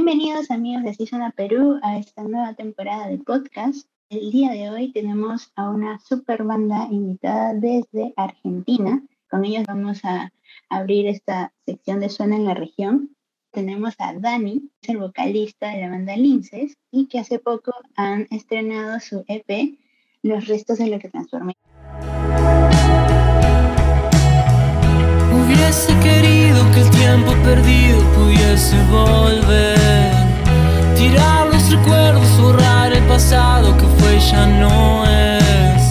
Bienvenidos amigos de Así Suena Perú a esta nueva temporada de podcast. El día de hoy tenemos a una super banda invitada desde Argentina. Con ellos vamos a abrir esta sección de Suena en la Región. Tenemos a Dani, que es el vocalista de la banda Lynxes y que hace poco han estrenado su EP, Los Restos de lo que Transformé. Hubiese querido que el tiempo perdido pudiese volver, tirar los recuerdos, borrar el pasado que fue ya no es.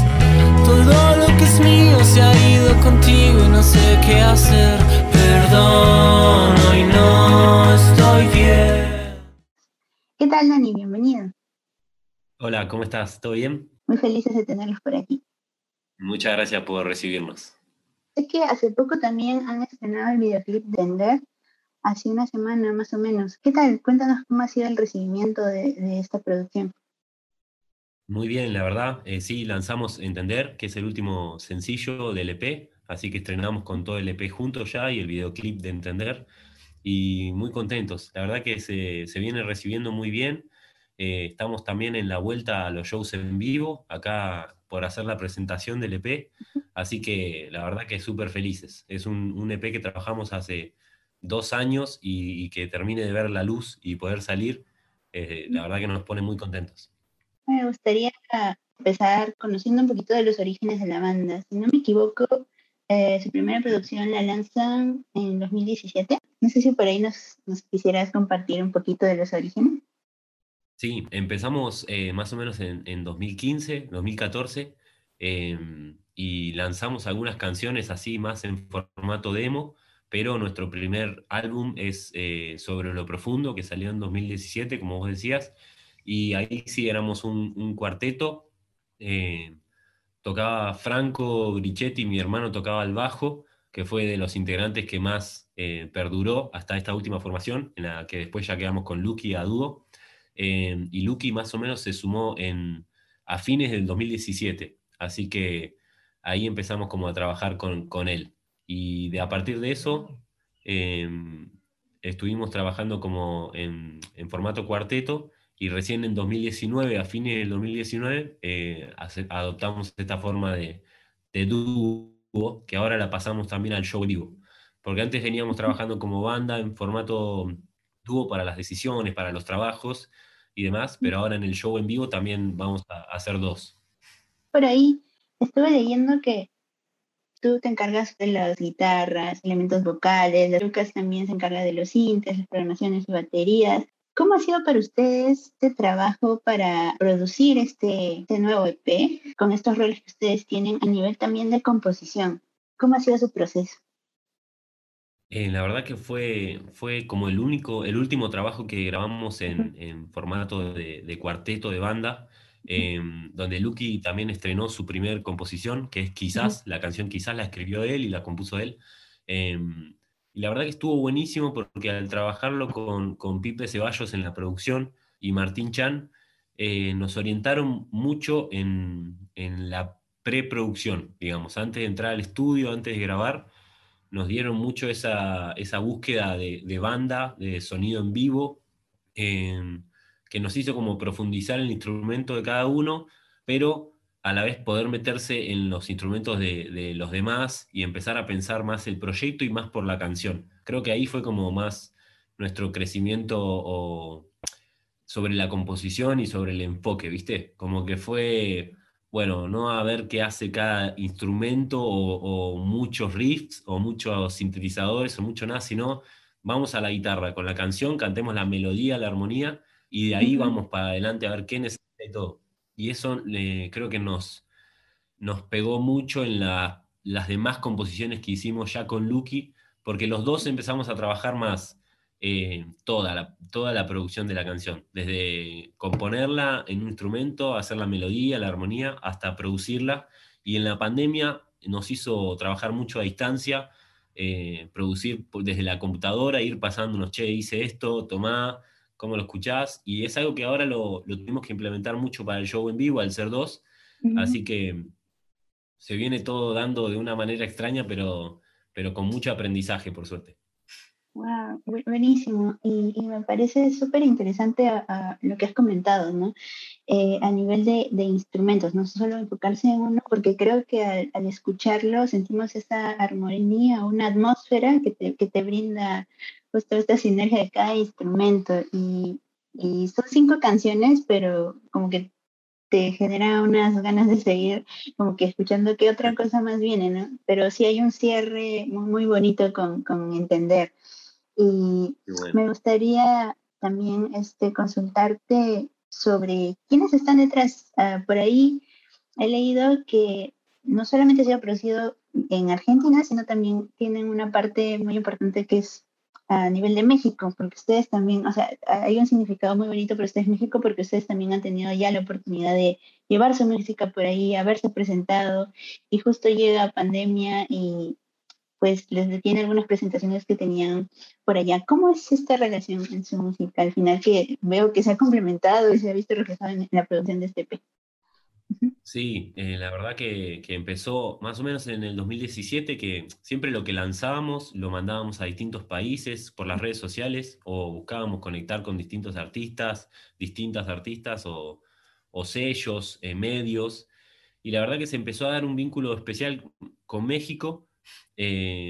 Todo lo que es mío se ha ido contigo y no sé qué hacer. Perdón, hoy no estoy bien. ¿Qué tal, Dani? Bienvenido. Hola, ¿cómo estás? ¿Todo bien? Muy felices de tenerlos por aquí. Muchas gracias por recibirnos. Es que hace poco también han estrenado el videoclip de Entender, hace una semana más o menos. ¿Qué tal? Cuéntanos cómo ha sido el recibimiento de esta producción. Muy bien, la verdad. Sí, lanzamos Entender, que es el último sencillo del EP, así que estrenamos con todo el EP juntos ya y el videoclip de Entender. Y muy contentos. La verdad que se viene recibiendo muy bien. Estamos también en la vuelta a los shows en vivo, acá por hacer la presentación del EP, así que la verdad que súper felices. Es un EP que trabajamos hace 2 años y que termine de ver la luz y poder salir, la verdad que nos pone muy contentos. Me gustaría empezar conociendo un poquito de los orígenes de la banda. Si no me equivoco, su primera producción la lanzan en 2017. No sé si por ahí nos quisieras compartir un poquito de los orígenes. Sí, empezamos más o menos en 2015, 2014, y lanzamos algunas canciones así más en formato demo, pero nuestro primer álbum es Sobre lo Profundo, que salió en 2017, como vos decías, y ahí sí éramos un cuarteto. Tocaba Franco Grichetti, mi hermano tocaba el bajo, que fue de los integrantes que más perduró hasta esta última formación, en la que después ya quedamos con Luqui a dúo. Y Luqui más o menos se sumó a fines del 2017, así que ahí empezamos como a trabajar con él, y a partir de eso estuvimos trabajando como en formato cuarteto, y recién en 2019, a fines del 2019, adoptamos esta forma de dúo, que ahora la pasamos también al show vivo, porque antes veníamos trabajando como banda en formato dúo para las decisiones, para los trabajos y demás, pero ahora en el show en vivo también vamos a hacer 2. Por ahí estuve leyendo que tú te encargas de las guitarras, elementos vocales, Lucas también se encarga de los sintes, las programaciones y baterías. ¿Cómo ha sido para ustedes este trabajo para producir este nuevo EP con estos roles que ustedes tienen a nivel también de composición? ¿Cómo ha sido su proceso? La verdad que fue como el último trabajo que grabamos en formato de cuarteto de banda, donde Luqui también estrenó su primer composición, que es Quizás. La canción Quizás la escribió él y la compuso él. Y la verdad que estuvo buenísimo porque al trabajarlo con Pipe Ceballos en la producción y Martín Chan, nos orientaron mucho en la preproducción, digamos, antes de entrar al estudio, antes de grabar. Nos dieron mucho esa búsqueda de banda, de sonido en vivo, que nos hizo como profundizar el instrumento de cada uno, pero a la vez poder meterse en los instrumentos de los demás y empezar a pensar más el proyecto y más por la canción. Creo que ahí fue como más nuestro crecimiento sobre la composición y sobre el enfoque, ¿viste? Como que fue... Bueno, no a ver qué hace cada instrumento o muchos riffs o muchos sintetizadores o mucho nada, sino vamos a la guitarra con la canción, cantemos la melodía, la armonía y de ahí vamos para adelante a ver qué necesita y todo. Y eso creo que nos pegó mucho en las demás composiciones que hicimos ya con Luqui, porque los dos empezamos a trabajar más toda la producción de la canción, desde componerla en un instrumento, hacer la melodía, la armonía, hasta producirla, y en la pandemia nos hizo trabajar mucho a distancia, producir desde la computadora, ir pasándonos, che, hice esto, tomá, ¿cómo lo escuchás? Y es algo que ahora lo tuvimos que implementar mucho para el show en vivo, al ser 2, así que se viene todo dando de una manera extraña, pero con mucho aprendizaje, por suerte. Wow, buenísimo. Y me parece súper interesante a lo que has comentado, ¿no? A nivel de instrumentos, no solo enfocarse en uno, porque creo que al escucharlo sentimos esa armonía, una atmósfera que te brinda justo esta sinergia de cada instrumento. Y son 5 canciones, pero como que te genera unas ganas de seguir como que escuchando qué otra cosa más viene, ¿no? Pero sí hay un cierre muy, muy bonito con Entender. Y bueno, me gustaría también consultarte sobre quiénes están detrás. Por ahí he leído que no solamente se ha producido en Argentina, sino también tienen una parte muy importante que es a nivel de México, porque ustedes también, o sea, hay un significado muy bonito para ustedes México, porque ustedes también han tenido ya la oportunidad de llevar su música por ahí, haberse presentado, y justo llega pandemia y pues les detiene algunas presentaciones que tenían por allá. ¿Cómo es esta relación en su música? Al final, que veo que se ha complementado y se ha visto reflejado en la producción de este EP. Sí, la verdad que empezó más o menos en el 2017, que siempre lo que lanzábamos lo mandábamos a distintos países por las redes sociales, o buscábamos conectar con distintos artistas, distintas artistas o sellos, medios, y la verdad que se empezó a dar un vínculo especial con México.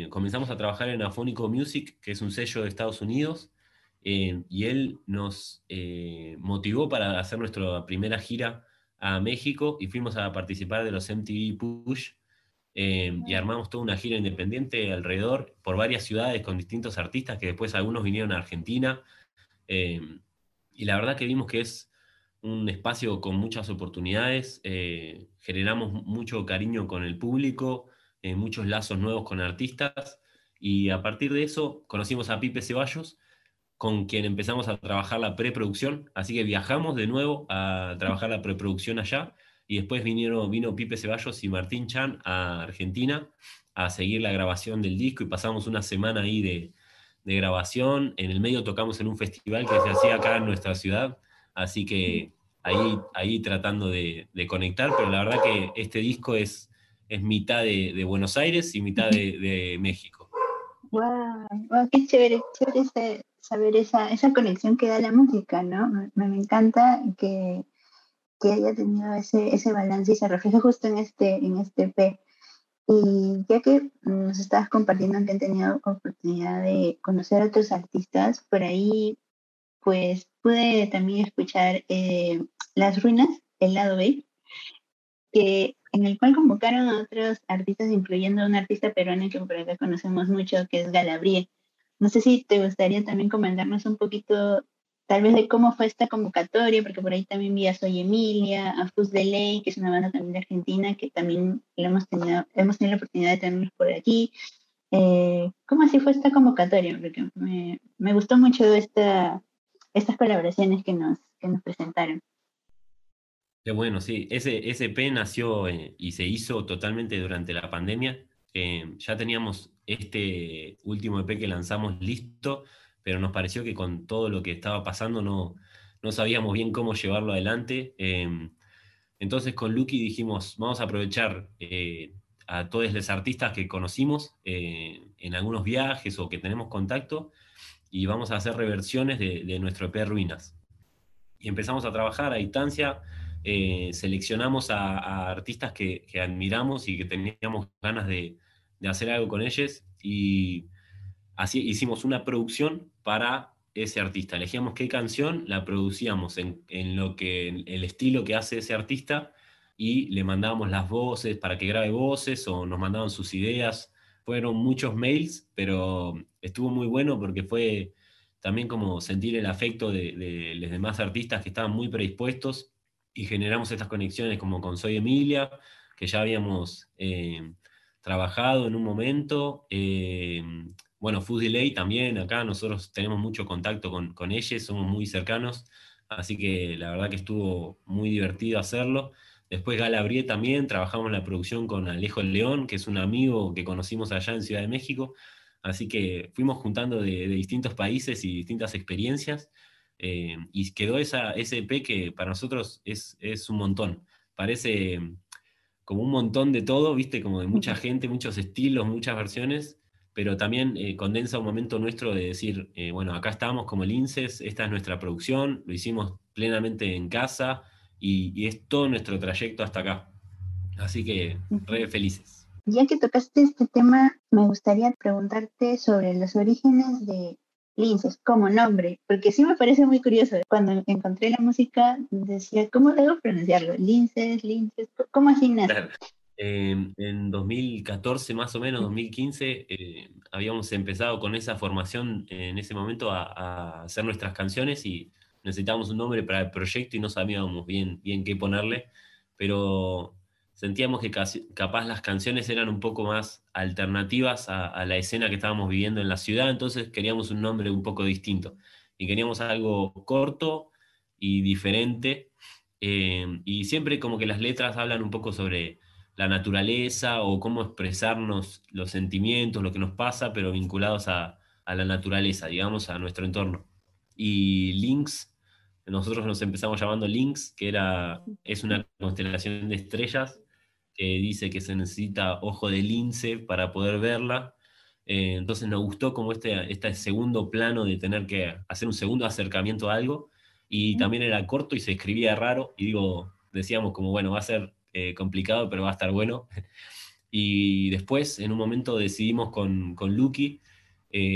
Comenzamos a trabajar en Afónico Music, que es un sello de Estados Unidos, y él nos motivó para hacer nuestra primera gira a México, y fuimos a participar de los MTV Push, y armamos toda una gira independiente alrededor, por varias ciudades con distintos artistas, que después algunos vinieron a Argentina, y la verdad que vimos que es un espacio con muchas oportunidades. Generamos mucho cariño con el público, muchos lazos nuevos con artistas, y a partir de eso conocimos a Pipe Ceballos, con quien empezamos a trabajar la preproducción, así que viajamos de nuevo a trabajar la preproducción allá, y después vino Pipe Ceballos y Martín Chan a Argentina a seguir la grabación del disco, y pasamos una semana ahí de grabación. En el medio tocamos en un festival que se hacía acá en nuestra ciudad, así que ahí tratando de conectar, pero la verdad que este disco es mitad de Buenos Aires y mitad de México. Wow, qué chévere saber esa conexión que da la música, ¿no? Me encanta que haya tenido ese balance y se refleja justo en este EP. Y ya que nos estabas compartiendo que han tenido oportunidad de conocer a otros artistas, por ahí pues pude también escuchar Las Ruinas, el lado B, en el cual convocaron a otros artistas, incluyendo a un artista peruano que por acá conocemos mucho, que es Galabríe. No sé si te gustaría también comentarnos un poquito, tal vez, de cómo fue esta convocatoria, porque por ahí también vi a Soy Emilia, a Fus de Ley, que es una banda también de Argentina, que también hemos tenido la oportunidad de tenerlos por aquí. ¿Cómo así fue esta convocatoria? Porque me gustó mucho estas colaboraciones que nos presentaron. Qué bueno, sí. Ese EP nació y se hizo totalmente durante la pandemia. Ya teníamos este último EP que lanzamos listo, pero nos pareció que con todo lo que estaba pasando no sabíamos bien cómo llevarlo adelante. Entonces con Luqui dijimos, vamos a aprovechar a todos los artistas que conocimos en algunos viajes o que tenemos contacto, y vamos a hacer reversiones de nuestro EP Ruinas. Y empezamos a trabajar a distancia. Seleccionamos a artistas que admiramos y que teníamos ganas de hacer algo con ellos, y así hicimos una producción para ese artista. Elegíamos qué canción, la producíamos en el estilo que hace ese artista, y le mandábamos las voces para que grabe voces, o nos mandaban sus ideas. Fueron muchos mails, pero estuvo muy bueno porque fue también como sentir el afecto de los demás artistas que estaban muy predispuestos, y generamos estas conexiones como con Soy Emilia, que ya habíamos trabajado en un momento. Bueno, Fus de Ley también, acá nosotros tenemos mucho contacto con ellos, somos muy cercanos, así que la verdad que estuvo muy divertido hacerlo. Después Galabríe también, trabajamos la producción con Alejo El León, que es un amigo que conocimos allá en Ciudad de México, así que fuimos juntando de distintos países y distintas experiencias. Y quedó ese EP que para nosotros es un montón. Parece como un montón de todo, ¿viste? Como de mucha gente, muchos estilos, muchas versiones, pero también condensa un momento nuestro de decir, bueno, acá estamos como Lynxes, esta es nuestra producción, lo hicimos plenamente en casa, y es todo nuestro trayecto hasta acá. Así que, re felices. Ya que tocaste este tema, me gustaría preguntarte sobre los orígenes de Lynxes como nombre, porque sí me parece muy curioso. Cuando encontré la música, decía, ¿cómo debo pronunciarlo? Lynxes, Lynxes, ¿cómo así nace? Claro. En 2014 más o menos, 2015, habíamos empezado con esa formación en ese momento a hacer nuestras canciones y necesitábamos un nombre para el proyecto y no sabíamos bien qué ponerle, pero sentíamos que capaz las canciones eran un poco más alternativas a la escena que estábamos viviendo en la ciudad, entonces queríamos un nombre un poco distinto y queríamos algo corto y diferente, y siempre como que las letras hablan un poco sobre la naturaleza o cómo expresarnos los sentimientos, lo que nos pasa, pero vinculados a la naturaleza, digamos, a nuestro entorno. Y Lynx, nosotros nos empezamos llamando Lynx, que es una constelación de estrellas, que dice que se necesita ojo de lince para poder verla. Entonces nos gustó como este segundo plano de tener que hacer un segundo acercamiento a algo, y también era corto y se escribía raro, y decíamos como, bueno, va a ser complicado, pero va a estar bueno. Y después, en un momento, decidimos con Luki,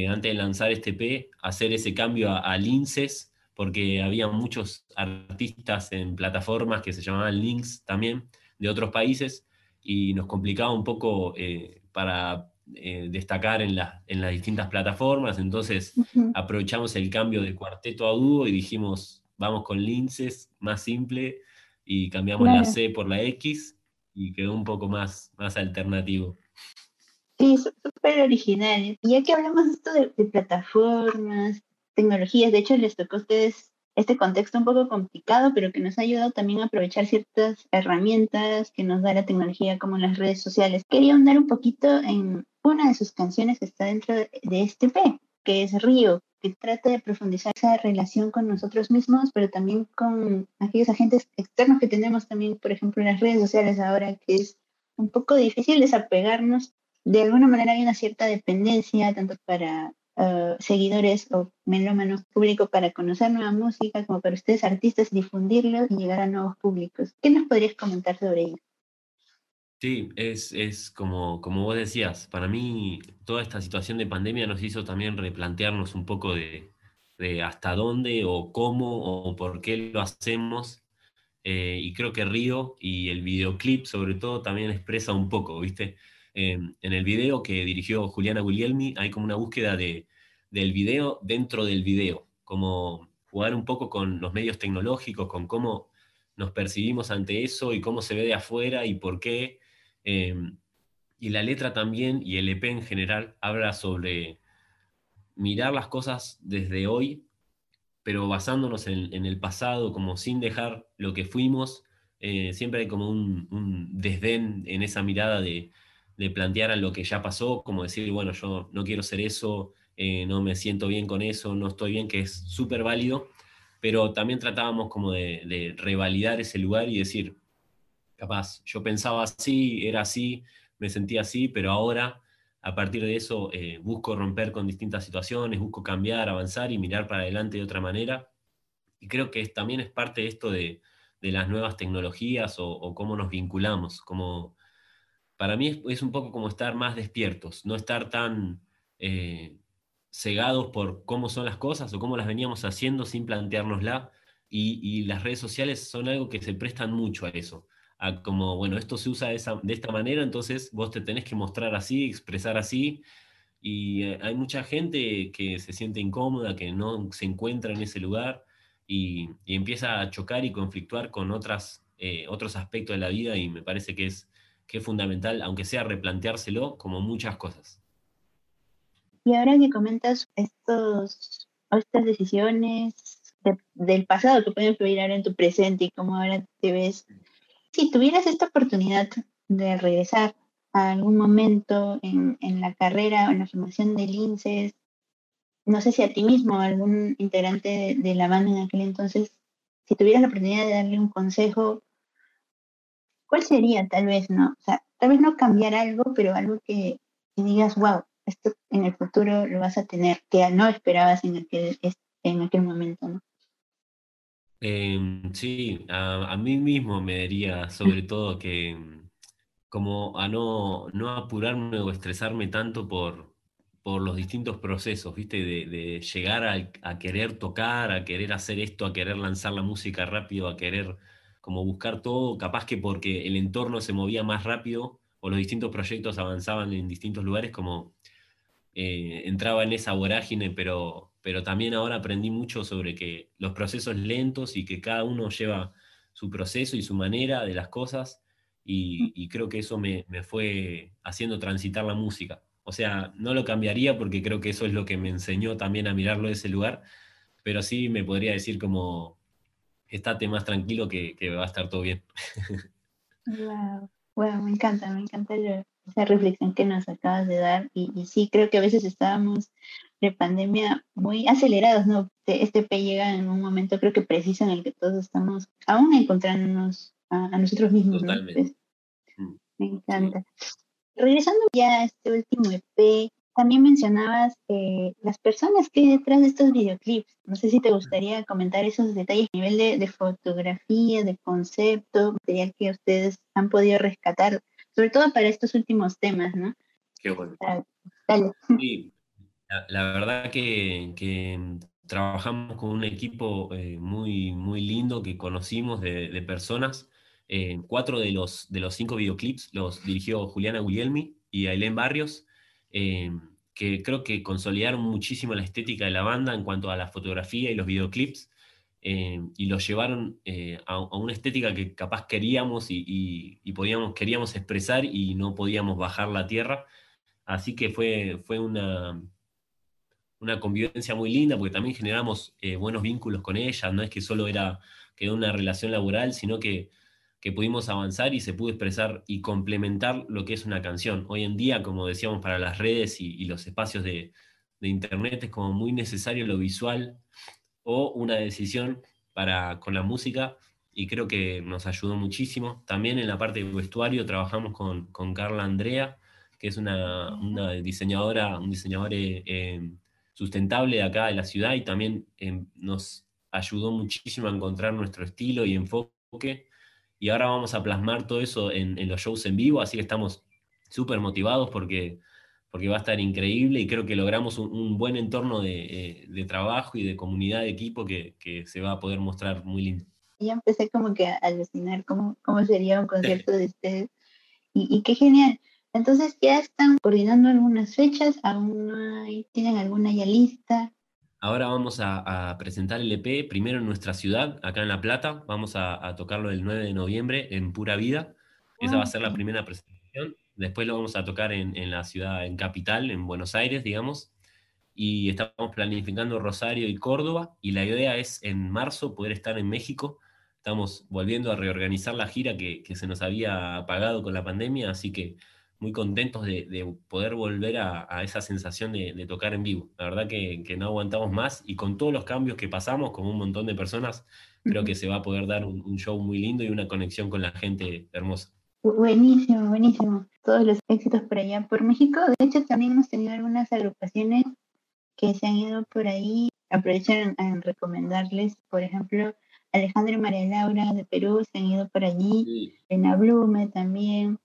antes de lanzar este EP, hacer ese cambio a Lynxes, porque había muchos artistas en plataformas que se llamaban Lynx también, de otros países, y nos complicaba un poco para destacar en las distintas plataformas. Entonces aprovechamos el cambio de cuarteto a dúo y dijimos, vamos con Lynxes, más simple, y cambiamos la C por la X, y quedó un poco más alternativo. Sí, súper original. Y ya que hablamos de esto de plataformas, tecnologías, de hecho les tocó a ustedes este contexto un poco complicado, pero que nos ha ayudado también a aprovechar ciertas herramientas que nos da la tecnología, como las redes sociales. Quería ahondar un poquito en una de sus canciones que está dentro de este EP, que es Río, que trata de profundizar esa relación con nosotros mismos, pero también con aquellos agentes externos que tenemos también, por ejemplo, en las redes sociales ahora, que es un poco difícil desapegarnos. De alguna manera hay una cierta dependencia, tanto para seguidores o melómanos, público, para conocer nueva música, como para ustedes, artistas, difundirlo y llegar a nuevos públicos. ¿Qué nos podrías comentar sobre ello? Sí, es como vos decías, para mí toda esta situación de pandemia nos hizo también replantearnos un poco de hasta dónde o cómo o por qué lo hacemos, y creo que Río y el videoclip sobre todo también expresa un poco, ¿viste? En el video que dirigió Juliana Guglielmi hay como una búsqueda del video dentro del video, como jugar un poco con los medios tecnológicos, con cómo nos percibimos ante eso y cómo se ve de afuera y por qué. Y la letra también, y el EP en general, habla sobre mirar las cosas desde hoy, pero basándonos en el pasado, como sin dejar lo que fuimos. Siempre hay como un desdén en esa mirada de plantear a lo que ya pasó, como decir, bueno, yo no quiero ser eso, no me siento bien con eso, no estoy bien, que es súper válido, pero también tratábamos como de revalidar ese lugar y decir, capaz, yo pensaba así, era así, me sentía así, pero ahora, a partir de eso, busco romper con distintas situaciones, busco cambiar, avanzar y mirar para adelante de otra manera. Y creo que también es parte de esto de las nuevas tecnologías o cómo nos vinculamos. Como, para mí es un poco como estar más despiertos, no estar tan cegados por cómo son las cosas o cómo las veníamos haciendo sin planteárnosla. Y las redes sociales son algo que se prestan mucho a eso. A como, bueno, esto se usa de esta manera, entonces vos te tenés que mostrar así, expresar así, y hay mucha gente que se siente incómoda, que no se encuentra en ese lugar, y empieza a chocar y conflictuar con otros aspectos de la vida, y me parece que es fundamental, aunque sea replanteárselo, como muchas cosas. Y ahora que comentas estas decisiones del pasado que pueden influir ahora en tu presente y cómo ahora te ves, si tuvieras esta oportunidad de regresar a algún momento en la carrera o en la formación de Lynxes, no sé si a ti mismo o a algún integrante de la banda en aquel entonces, si tuvieras la oportunidad de darle un consejo, ¿cuál sería? Tal vez no cambiar algo, pero algo que digas, wow, esto en el futuro lo vas a tener, que no esperabas en aquel momento, ¿no? Sí, a mí mismo me diría, sobre todo, que como a no apurarme o estresarme tanto por los distintos procesos, ¿viste? De llegar a querer tocar, a querer hacer esto, a querer lanzar la música rápido, a querer como buscar todo, capaz que porque el entorno se movía más rápido o los distintos proyectos avanzaban en distintos lugares, como entraba en esa vorágine, pero también ahora aprendí mucho sobre que los procesos lentos y que cada uno lleva su proceso y su manera de las cosas, y creo que eso me fue haciendo transitar la música. O sea, no lo cambiaría porque creo que eso es lo que me enseñó también a mirarlo de ese lugar, pero sí me podría decir como, estate más tranquilo que va a estar todo bien. Wow, me encanta esa reflexión que nos acabas de dar, y sí, creo que a veces estábamos de pandemia muy acelerados, ¿no? Este P llega en un momento creo que preciso en el que todos estamos aún encontrándonos a nosotros mismos. Totalmente. ¿No? Me encanta. Sí. Regresando ya a este último EP, también mencionabas las personas que hay detrás de estos videoclips. No sé si te gustaría comentar esos detalles a nivel de fotografía, de concepto, material que ustedes han podido rescatar, sobre todo para estos últimos temas, ¿no? Qué bueno. Dale. Sí, la verdad que trabajamos con un equipo muy, muy lindo que conocimos de personas. 4 de los 5 videoclips los dirigió Juliana Guglielmi y Ailén Barrios, que creo que consolidaron muchísimo la estética de la banda en cuanto a la fotografía y los videoclips, y los llevaron a una estética que capaz queríamos y queríamos expresar y no podíamos bajar la tierra. Así que fue una convivencia muy linda, porque también generamos buenos vínculos con ella. No es que solo quedó una relación laboral, sino que pudimos avanzar y se pudo expresar y complementar lo que es una canción. Hoy en día, como decíamos, para las redes y los espacios de internet es como muy necesario lo visual o una decisión con la música, y creo que nos ayudó muchísimo. También en la parte de vestuario trabajamos con Carla Andrea, que es una diseñadora, un diseñador sustentable de acá de la ciudad, y también nos ayudó muchísimo a encontrar nuestro estilo y enfoque. Y ahora vamos a plasmar todo eso en los shows en vivo, así que estamos súper motivados porque va a estar increíble, y creo que logramos un buen entorno de trabajo y de comunidad, de equipo, que se va a poder mostrar muy lindo. Ya empecé como que a alucinar cómo sería un concierto de ustedes, y qué genial. Entonces, ¿ya están coordinando algunas fechas? ¿Aún no hay? ¿Tienen alguna ya lista? Ahora vamos a presentar el EP primero en nuestra ciudad, acá en La Plata. Vamos a tocarlo el 9 de noviembre en Pura Vida. Esa va a ser la primera presentación. Después lo vamos a tocar en la ciudad, en Capital, en Buenos Aires, digamos. Y estamos planificando Rosario y Córdoba. Y la idea es en marzo poder estar en México. Estamos volviendo a reorganizar la gira que se nos había apagado con la pandemia. Así que muy contentos de poder volver a esa sensación de tocar en vivo. La verdad que no aguantamos más, y con todos los cambios que pasamos, como un montón de personas, creo que se va a poder dar un show muy lindo y una conexión con la gente hermosa. Buenísimo. Todos los éxitos por allá, por México. De hecho, también hemos tenido algunas agrupaciones que se han ido por ahí. Aprovecharon a recomendarles, por ejemplo, Alejandro y María Laura de Perú, se han ido por allí. Sí. Elena Blume también.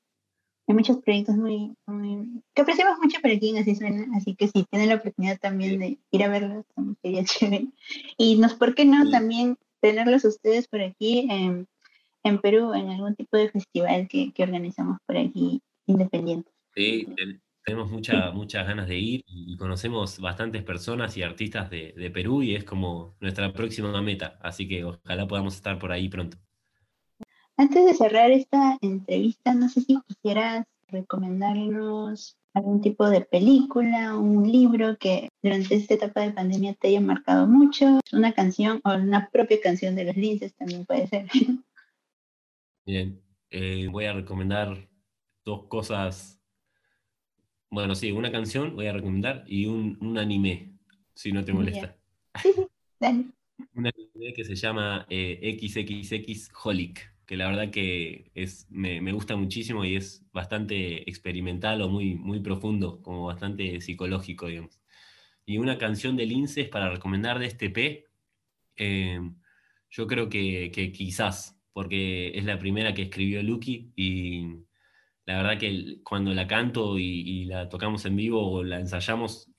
Hay muchos proyectos muy que apreciamos mucho por aquí en Así Suena, así que sí, tienen la oportunidad también de ir a verlos, también sería chévere. Y ¿por qué no también tenerlos ustedes por aquí en Perú, en algún tipo de festival que organizamos por aquí, independiente? Sí, tenemos muchas ganas de ir, y conocemos bastantes personas y artistas de Perú, y es como nuestra próxima meta, así que ojalá podamos estar por ahí pronto. Antes de cerrar esta entrevista, no sé si quisieras recomendarnos algún tipo de película, un libro que durante esta etapa de pandemia te haya marcado mucho, una canción o una propia canción de los Lynxes también puede ser. Bien, voy a recomendar 2 cosas. Bueno, sí, una canción voy a recomendar y un anime, si no te molesta. Sí, dale. Un anime que se llama XXX Holic. que la verdad que es, me gusta muchísimo y es bastante experimental o muy profundo, como bastante psicológico, digamos. Y una canción de Lynxes para recomendar de este EP, yo creo que Quizás, porque es la primera que escribió Luqui, y la verdad que cuando la canto y la tocamos en vivo o la ensayamos,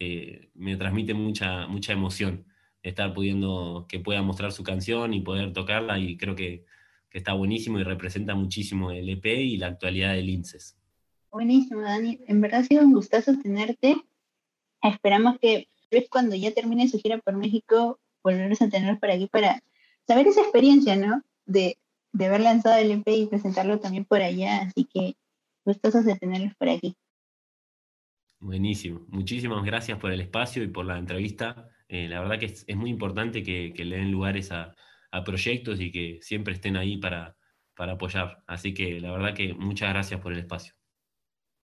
me transmite mucha emoción estar pudiendo que pueda mostrar su canción y poder tocarla, y creo que está buenísimo y representa muchísimo el EP y la actualidad de Lynxes. Buenísimo, Dani. En verdad ha sido un gustazo tenerte. Esperamos que cuando ya termine su gira por México volvernos a tener por aquí para saber esa experiencia, ¿no? De haber lanzado el EP y presentarlo también por allá, así que gustosos de tenerlos por aquí. Buenísimo. Muchísimas gracias por el espacio y por la entrevista. La verdad que es muy importante que le den lugares a proyectos y que siempre estén ahí para apoyar. Así que la verdad que muchas gracias por el espacio.